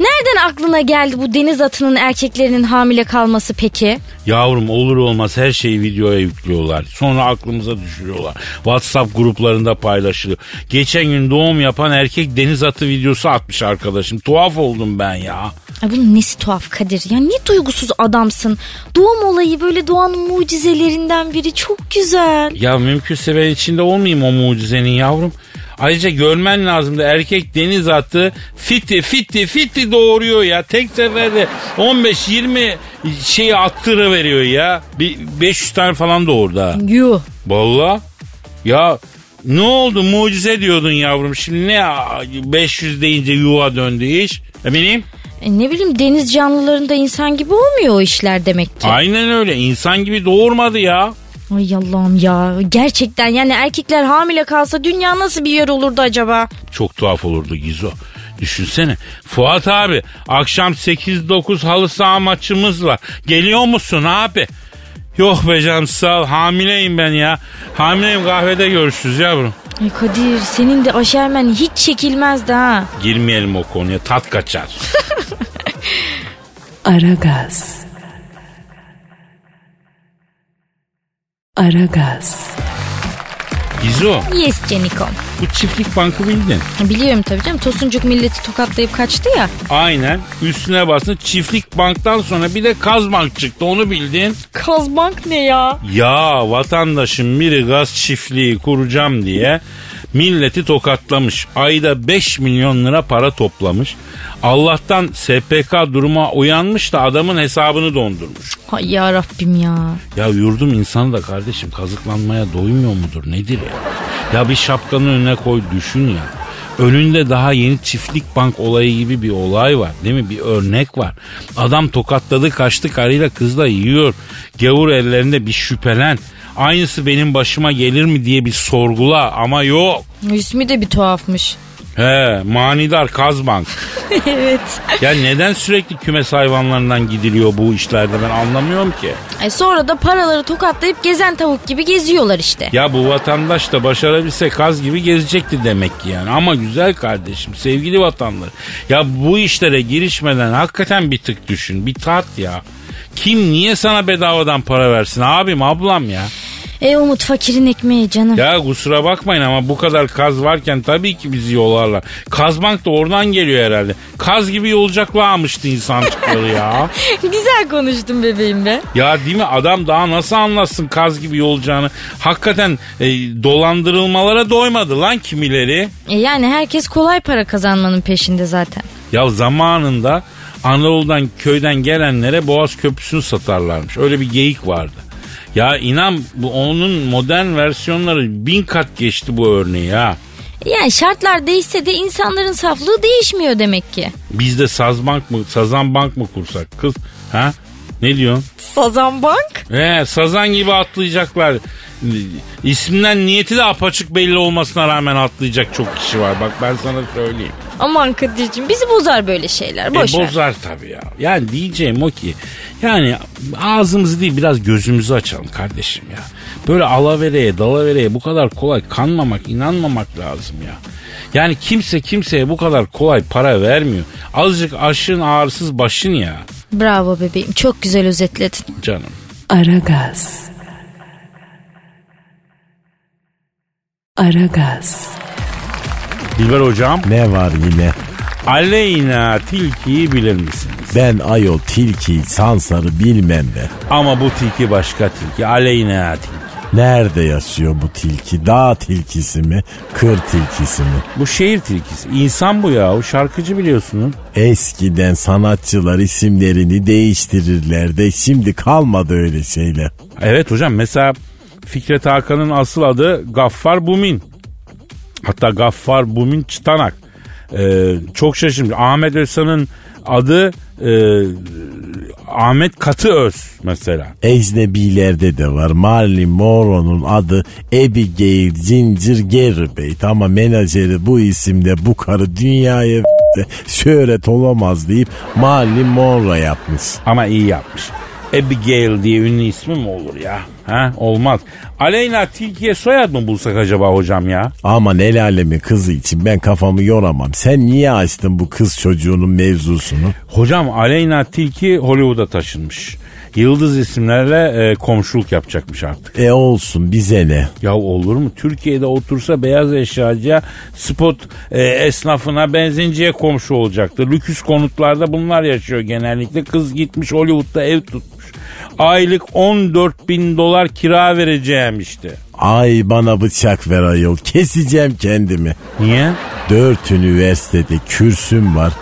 Nereden aklına geldi bu deniz atının erkeklerinin hamile kalması peki? Yavrum olur olmaz her şeyi videoya yüklüyorlar. Sonra aklımıza düşürüyorlar. WhatsApp gruplarında paylaşılıyor. Geçen gün doğum yapan erkek deniz atı videosu atmış arkadaşım. Tuhaf oldum ben ya. Ay bunun nesi tuhaf Kadir? Ya ne duygusuz adamsın. Doğum olayı böyle doğanın mucizelerinden biri. Çok güzel. Ya mümkünse ben içinde olmayayım o mucizenin yavrum. Ayrıca görmen lazım da erkek deniz atı fiti fiti fiti doğuruyor ya. Tek seferde on beş yirmi şeyi attırıveriyor ya. Bir beş yüz tane falan doğurdu ha. Yuh. Vallahi. Ya ne oldu, mucize diyordun yavrum. Şimdi ne beş yüz deyince yuva döndü iş. Eminim. E ne bileyim, deniz canlılarında insan gibi olmuyor o işler demek ki. Aynen öyle, insan gibi doğurmadı ya. Ay Allah'ım ya, gerçekten yani erkekler hamile kalsa dünya nasıl bir yer olurdu acaba? Çok tuhaf olurdu Gizo. Düşünsene Fuat abi, akşam sekiz dokuz halı saha maçımız var, geliyor musun abi? Yok be canım sağ ol, hamileyim ben ya. Hamileyim, kahvede görüşürüz yavrum. Ay Kadir senin de aşermen hiç çekilmezdi ha. Girmeyelim o konuya, tat kaçar. Aragaz. Aragaz. Gizo. Yes Canikom. Bu çiftlik bankı bildin. Biliyorum tabii canım. Tosuncuk milleti tokatlayıp kaçtı ya. Aynen. Üstüne bastı. Çiftlik banktan sonra bir de Kazbank çıktı. Onu bildin. Kazbank ne ya? Ya vatandaşın biri gaz çiftliği kuracağım diye milleti tokatlamış. Ayda beş milyon lira para toplamış. Allah'tan S P K duruma uyanmış da adamın hesabını dondurmuş. Hay ya Rabbim ya. Ya yurdum insanı da kardeşim kazıklanmaya doymuyor mudur nedir ya? Ya bir şapkanın önüne koy, düşün ya. Önünde daha yeni çiftlik bank olayı gibi bir olay var değil mi? Bir örnek var. Adam tokatladı kaçtı, karıyla kızla yiyor. Gavur ellerinde bir şüphelen. Aynısı benim başıma gelir mi diye bir sorgula ama yok. İsmi de bir tuhafmış. He, manidar Kazbank. Evet. Ya neden sürekli kümes hayvanlarından gidiliyor bu işlerde, ben anlamıyorum ki. E sonra da paraları tokatlayıp gezen tavuk gibi geziyorlar işte. Ya bu vatandaş da başarabilse kaz gibi gezecekti demek ki yani. Ama güzel kardeşim, sevgili vatandaş. Ya bu işlere girişmeden hakikaten bir tık düşün, bir tat ya. Kim niye sana bedavadan para versin abim ablam ya? E Umut, fakirin ekmeği canım. Ya kusura bakmayın ama bu kadar kaz varken tabii ki bizi yolarlar. Kazbank da oradan geliyor herhalde. Kaz gibi yolacaklarmıştı insancıkları ya. Güzel konuştun bebeğim be. Ya değil mi, adam daha nasıl anlatsın kaz gibi yolacağını? Hakikaten e, dolandırılmalara doymadı lan kimileri. E yani herkes kolay para kazanmanın peşinde zaten. Ya zamanında Anadolu'dan, köyden gelenlere Boğaz Köprüsü'nü satarlarmış. Öyle bir geyik vardı. Ya inan bu, onun modern versiyonları bin kat geçti bu örneği ha. Yani şartlar değişse de insanların saflığı değişmiyor demek ki. Biz de sazbank mı, sazan bank mı kursak kız? Ha? Ne diyorsun? Sazan bank? He, sazan gibi atlayacaklar. İsminden niyeti de apaçık belli olmasına rağmen atlayacak çok kişi var. Bak ben sana söyleyeyim. Aman Kadir'cim, bizi bozar böyle şeyler. Boş e, bozar tabii ya. Yani diyeceğim o ki, yani ağzımızı değil biraz gözümüzü açalım kardeşim ya. Böyle alavereye dalavereye bu kadar kolay kanmamak, inanmamak lazım ya. Yani kimse kimseye bu kadar kolay para vermiyor. Azıcık aşın ağrısız başın ya. Bravo bebeğim, çok güzel özetledin. Canım. Aragaz. Aragaz. Dilber hocam. Ne var yine? Aleyna Tilki'yi bilir misiniz? Ben ayol Tilki'yi sansarı bilmem ben. Ama bu Tilki başka Tilki. Aleyna Tilki. Nerede yaşıyor bu Tilki? Dağ tilkisi mi? Kır tilkisi mi? Bu şehir tilkisi. İnsan bu ya. O şarkıcı biliyorsunuz. Eskiden sanatçılar isimlerini değiştirirler de şimdi kalmadı öyle şeyler. Evet hocam, mesela Fikret Hakan'ın asıl adı Gaffar Bumin. Hatta Gaffar Bumin Çıtanak. Ee, çok şaşırmış. Ahmet Özsan'ın adı e, Ahmet Katı Öz mesela. Ecnebilerde de var. Marilyn Monroe'nun adı Abigail Ginger Garibate ama menajeri bu isimde bu karı dünyaya şöhret olamaz deyip Marilyn Monroe yapmış. Ama iyi yapmış. Abigail diye ünlü ismi mi olur ya? Ha? Olmaz. Aleyna Tilki'ye soyad mı bulsak acaba hocam ya? Aman el alemin kızı için ben kafamı yoramam. Sen niye açtın bu kız çocuğunun mevzusunu? Hocam Aleyna Tilki Hollywood'a taşınmış. Yıldız isimlerle e, komşuluk yapacakmış artık. E olsun, bize ne? Ya olur mu? Türkiye'de otursa beyaz eşyacıya, spot e, esnafına, benzinciye komşu olacaktı. Lüküs konutlarda bunlar yaşıyor genellikle. Kız gitmiş Hollywood'da ev tutmuş. Aylık on dört bin dolar kira vereceğim işte. Ay bana bıçak ver ayol. Keseceğim kendimi. Niye? Dört üniversitede kürsüm var.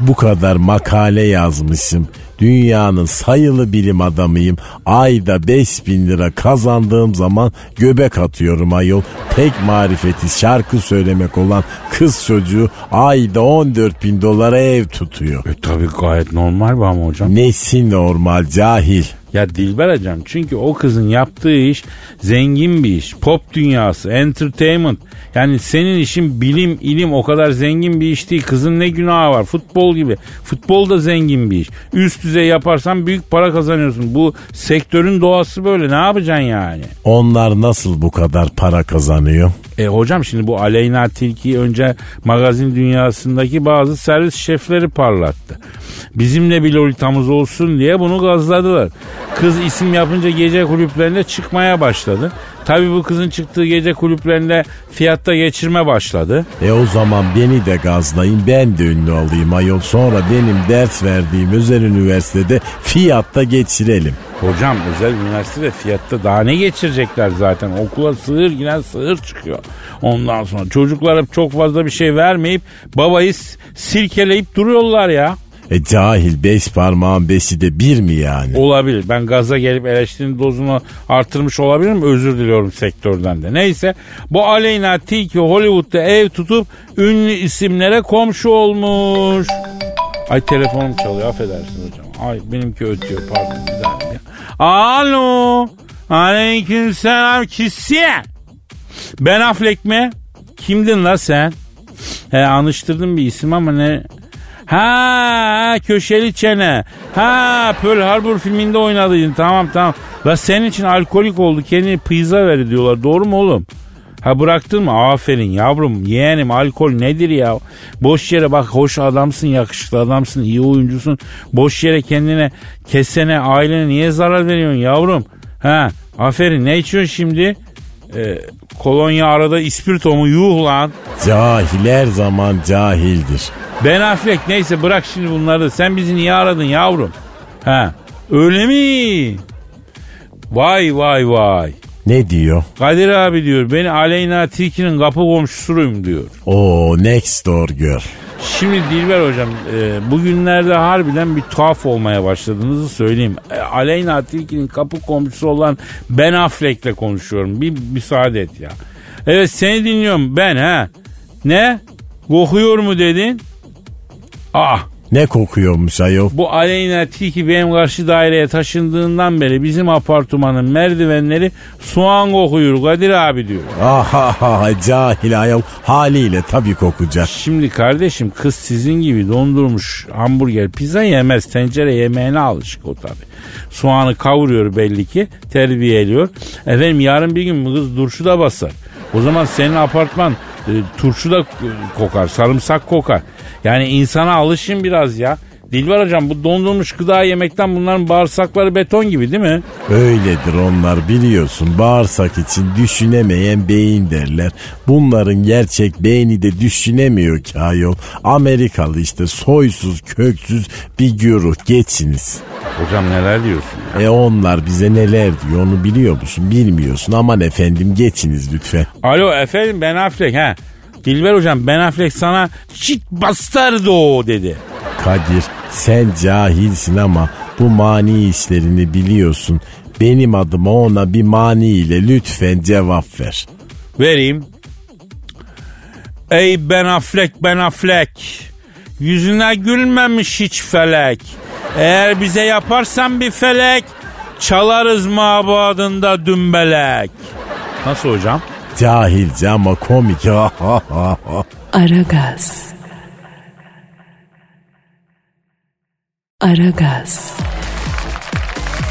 Bu kadar makale yazmışım. Dünyanın sayılı bilim adamıyım. Ayda beş bin lira kazandığım zaman göbek atıyorum ayol. Tek marifeti şarkı söylemek olan kız çocuğu ayda on dört bin dolara ev tutuyor. E tabii gayet normal bu ama hocam. Nesi normal, cahil. Ya Dilber hocam, çünkü o kızın yaptığı iş zengin bir iş. Pop dünyası, entertainment. Yani senin işin bilim, ilim, o kadar zengin bir iş değil. Kızın ne günahı var? Futbol gibi. Futbol da zengin bir iş. Üst düzey yaparsan büyük para kazanıyorsun. Bu sektörün doğası böyle. Ne yapacaksın yani? Onlar nasıl bu kadar para kazanıyor? E hocam şimdi bu Aleyna Tilki'yi önce magazin dünyasındaki bazı servis şefleri parlattı. Bizimle bir lolitamız olsun diye bunu gazladılar. Kız isim yapınca gece kulüplerinde çıkmaya başladı. Tabii bu kızın çıktığı gece kulüplerinde fiyatta geçirme başladı. E o zaman beni de gazlayın, ben de ünlü olayım ayol. Sonra benim ders verdiğim özel üniversitede fiyatta geçirelim. Hocam özel üniversitede fiyatta daha ne geçirecekler zaten? Okula sığır giren sığır çıkıyor. Ondan sonra çocuklara çok fazla bir şey vermeyip babayı sirkeleyip duruyorlar ya. E cahil beş parmağın beşi de bir mi yani? Olabilir. Ben gaza gelip eleştirinin dozunu artırmış olabilirim. Özür diliyorum sektörden de. Neyse. Bu Aleyna Tilki Hollywood'da ev tutup ünlü isimlere komşu olmuş. Ay telefonum çalıyor. Affedersiniz hocam. Ay benimki ötüyor. Pardon. Bir daha. Alo. Aleyküm selam. Kisi. Ben Affleck mi? Kimdin la sen? He anıştırdım bir isim ama ne... Ha köşeli çene. Ha Pearl Harbor filminde oynadıydın. Tamam tamam. La senin için alkolik oldu. Kendini pizza ver diyorlar. Doğru mu oğlum? Ha bıraktın mı? Aferin yavrum. Yeğenim alkol nedir ya? Boş yere bak hoş adamsın, yakışıklı adamsın, iyi oyuncusun. Boş yere kendine, kesene, ailene niye zarar veriyorsun yavrum? Ha aferin. Ne içiyorsun şimdi? Ee, kolonya arada ispirto mu? Yuh lan. Cahil her zaman cahildir. Ben Affleck neyse bırak şimdi bunları. Sen bizi niye aradın yavrum? Ha öyle mi? Vay vay vay. Ne diyor? Kadir abi diyor beni Aleyna Tilki'nin kapı komşusuyum diyor. Oo next door girl. Şimdi Dilber hocam e, bugünlerde harbiden bir tuhaf olmaya başladığınızı söyleyeyim. E, Aleyna Tilki'nin kapı komşusu olan Ben Affleck'le konuşuyorum. Bir müsaade et ya. Evet seni dinliyorum ben ha. Ne? Kokuyor mu dedin? Ah. Ne kokuyormuş ayol? Bu Aleyna Tilki benim karşı daireye taşındığından beri bizim apartmanın merdivenleri soğan kokuyor Kadir abi diyor. Aha cahil ayol haliyle tabii kokacak. Şimdi kardeşim kız sizin gibi dondurmuş hamburger pizza yemez. Tencere yemeğine alışık o tabii. Soğanı kavuruyor belli ki terbiye ediyor. Efendim yarın bir gün bu kız turşu da basar. O zaman senin apartman e, turşu da kokar, sarımsak kokar. Yani insana alışın biraz ya. Dilber hocam bu dondurmuş gıda yemekten bunların bağırsakları beton gibi değil mi? Öyledir onlar biliyorsun. Bağırsak için düşünemeyen beyin derler. Bunların gerçek beyni de düşünemiyor ki ayol. Amerikalı işte soysuz köksüz bir güruh geçiniz. Hocam neler diyorsun? Ya? E onlar bize neler diyor onu biliyor musun? Bilmiyorsun aman efendim geçiniz lütfen. Alo efendim Ben Affleck ha. Dilber hocam Ben Affleck sana shit bastardo dedi. Kadir sen cahilsin ama bu mani işlerini biliyorsun. Benim adıma ona bir mani ile lütfen cevap ver. Vereyim. Ey Ben Affleck Ben Affleck. Yüzüne gülmemiş hiç felek. Eğer bize yaparsan bir felek. Çalarız mabadında dümbelek. Nasıl hocam? Cahilce ama komik. Aragaz. Aragaz.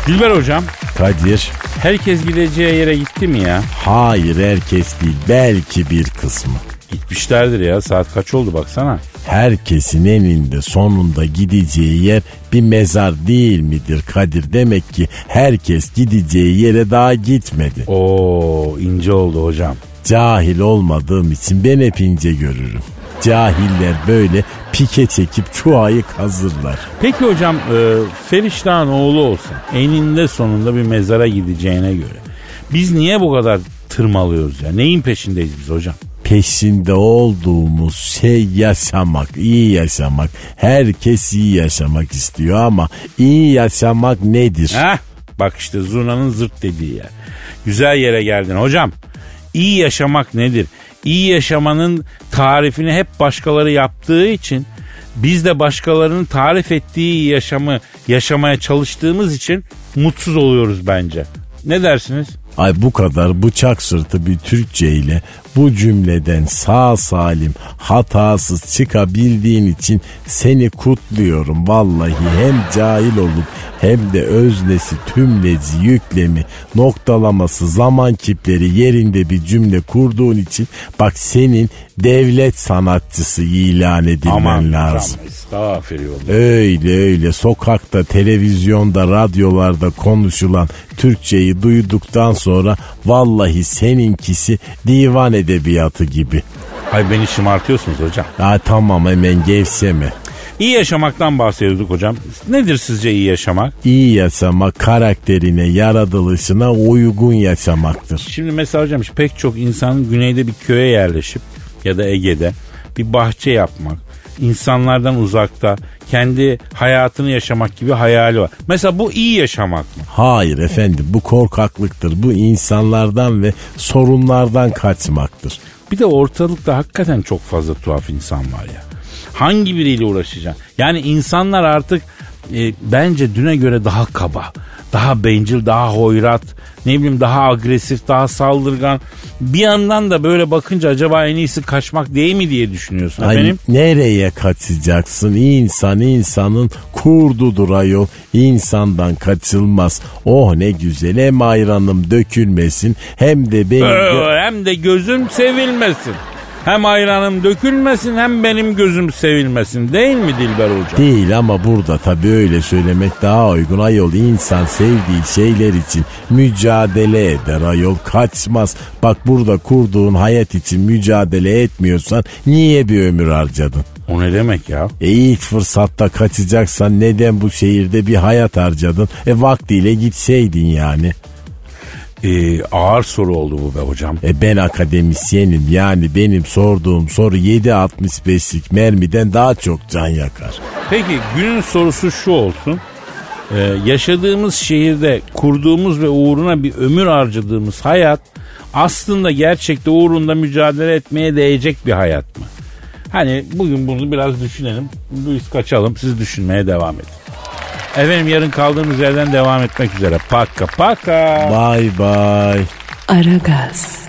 Dilber hocam. Kadir. Herkes gideceği yere gitti mi ya? Hayır herkes değil. Belki bir kısmı. Gitmişlerdir ya. Saat kaç oldu baksana. Herkesin eninde sonunda gideceği yer bir mezar değil midir Kadir? Demek ki herkes gideceği yere daha gitmedi. Oo ince oldu hocam. Cahil olmadığım için ben hep ince görürüm. Cahiller böyle pike çekip çuhayı kazırlar. Peki hocam e, Feriştah'ın oğlu olsun eninde sonunda bir mezara gideceğine göre biz niye bu kadar tırmalıyoruz ya? Neyin peşindeyiz biz hocam? Peşinde olduğumuz şey yaşamak, iyi yaşamak. Herkes iyi yaşamak istiyor ama iyi yaşamak nedir? Heh, bak işte zurnanın zırt dediği yer. Güzel yere geldin hocam. İyi yaşamak nedir? İyi yaşamanın tarifini hep başkaları yaptığı için biz de başkalarının tarif ettiği yaşamı yaşamaya çalıştığımız için mutsuz oluyoruz bence. Ne dersiniz? Ay bu kadar bıçak sırtı bir Türkçe ile bu cümleden sağ salim hatasız çıkabildiğin için seni kutluyorum. Vallahi hem cahil olup hem de öznesi, tümleci, yüklemi, noktalaması, zaman kipleri yerinde bir cümle kurduğun için bak senin devlet sanatçısı ilan edilmen aman lazım. Aman estağfurullah. Öyle öyle sokakta, televizyonda, radyolarda konuşulan Türkçeyi duyduktan sonra vallahi seninkisi divan edebiyatı gibi. Ay beni şımartıyorsunuz hocam. Ha tamam hemen gevşeme. İyi yaşamaktan bahsediyorduk hocam. Nedir sizce iyi yaşamak? İyi yaşamak karakterine, yaratılışına uygun yaşamaktır. Şimdi mesela hocam pek çok insanın güneyde bir köye yerleşip ya da Ege'de bir bahçe yapmak, insanlardan uzakta, kendi hayatını yaşamak gibi hayali var. Mesela bu iyi yaşamak mı? Hayır efendim, bu korkaklıktır. Bu insanlardan ve sorunlardan kaçmaktır. Bir de ortalıkta hakikaten çok fazla tuhaf insan var ya. Hangi biriyle uğraşacaksın? Yani insanlar artık e, bence düne göre daha kaba, daha bencil, daha hoyrat, ne bileyim daha agresif, daha saldırgan. Bir yandan da böyle bakınca acaba en iyisi kaçmak değil mi diye düşünüyorsun efendim. Ay, nereye kaçacaksın? İnsan insanın kurdudur ayol. İnsandan kaçılmaz. Oh ne güzel, hem ayranım dökülmesin hem de benim... Ee, hem de gözüm sevilmesin. Hem ayranım dökülmesin hem benim gözüm sevilmesin, değil mi Dilber Hocam? Değil ama burada tabii öyle söylemek daha uygun ayol. İnsan sevdiği şeyler için mücadele eder ayol, kaçmaz. Bak burada kurduğun hayat için mücadele etmiyorsan niye bir ömür harcadın? O ne demek ya? E ilk fırsatta kaçacaksan neden bu şehirde bir hayat harcadın? E vaktiyle gitseydin yani. Ee, ağır soru oldu bu be hocam. E ben akademisyenim, yani benim sorduğum soru yedi altmış beşlik mermiden daha çok can yakar. Peki günün sorusu şu olsun. Ee, yaşadığımız şehirde kurduğumuz ve uğruna bir ömür harcadığımız hayat aslında gerçekte uğrunda mücadele etmeye değecek bir hayat mı? Hani bugün bunu biraz düşünelim. Biz kaçalım, siz düşünmeye devam edin. Efendim yarın kaldığımız yerden devam etmek üzere. Paka paka. Bye bye. Aragaz.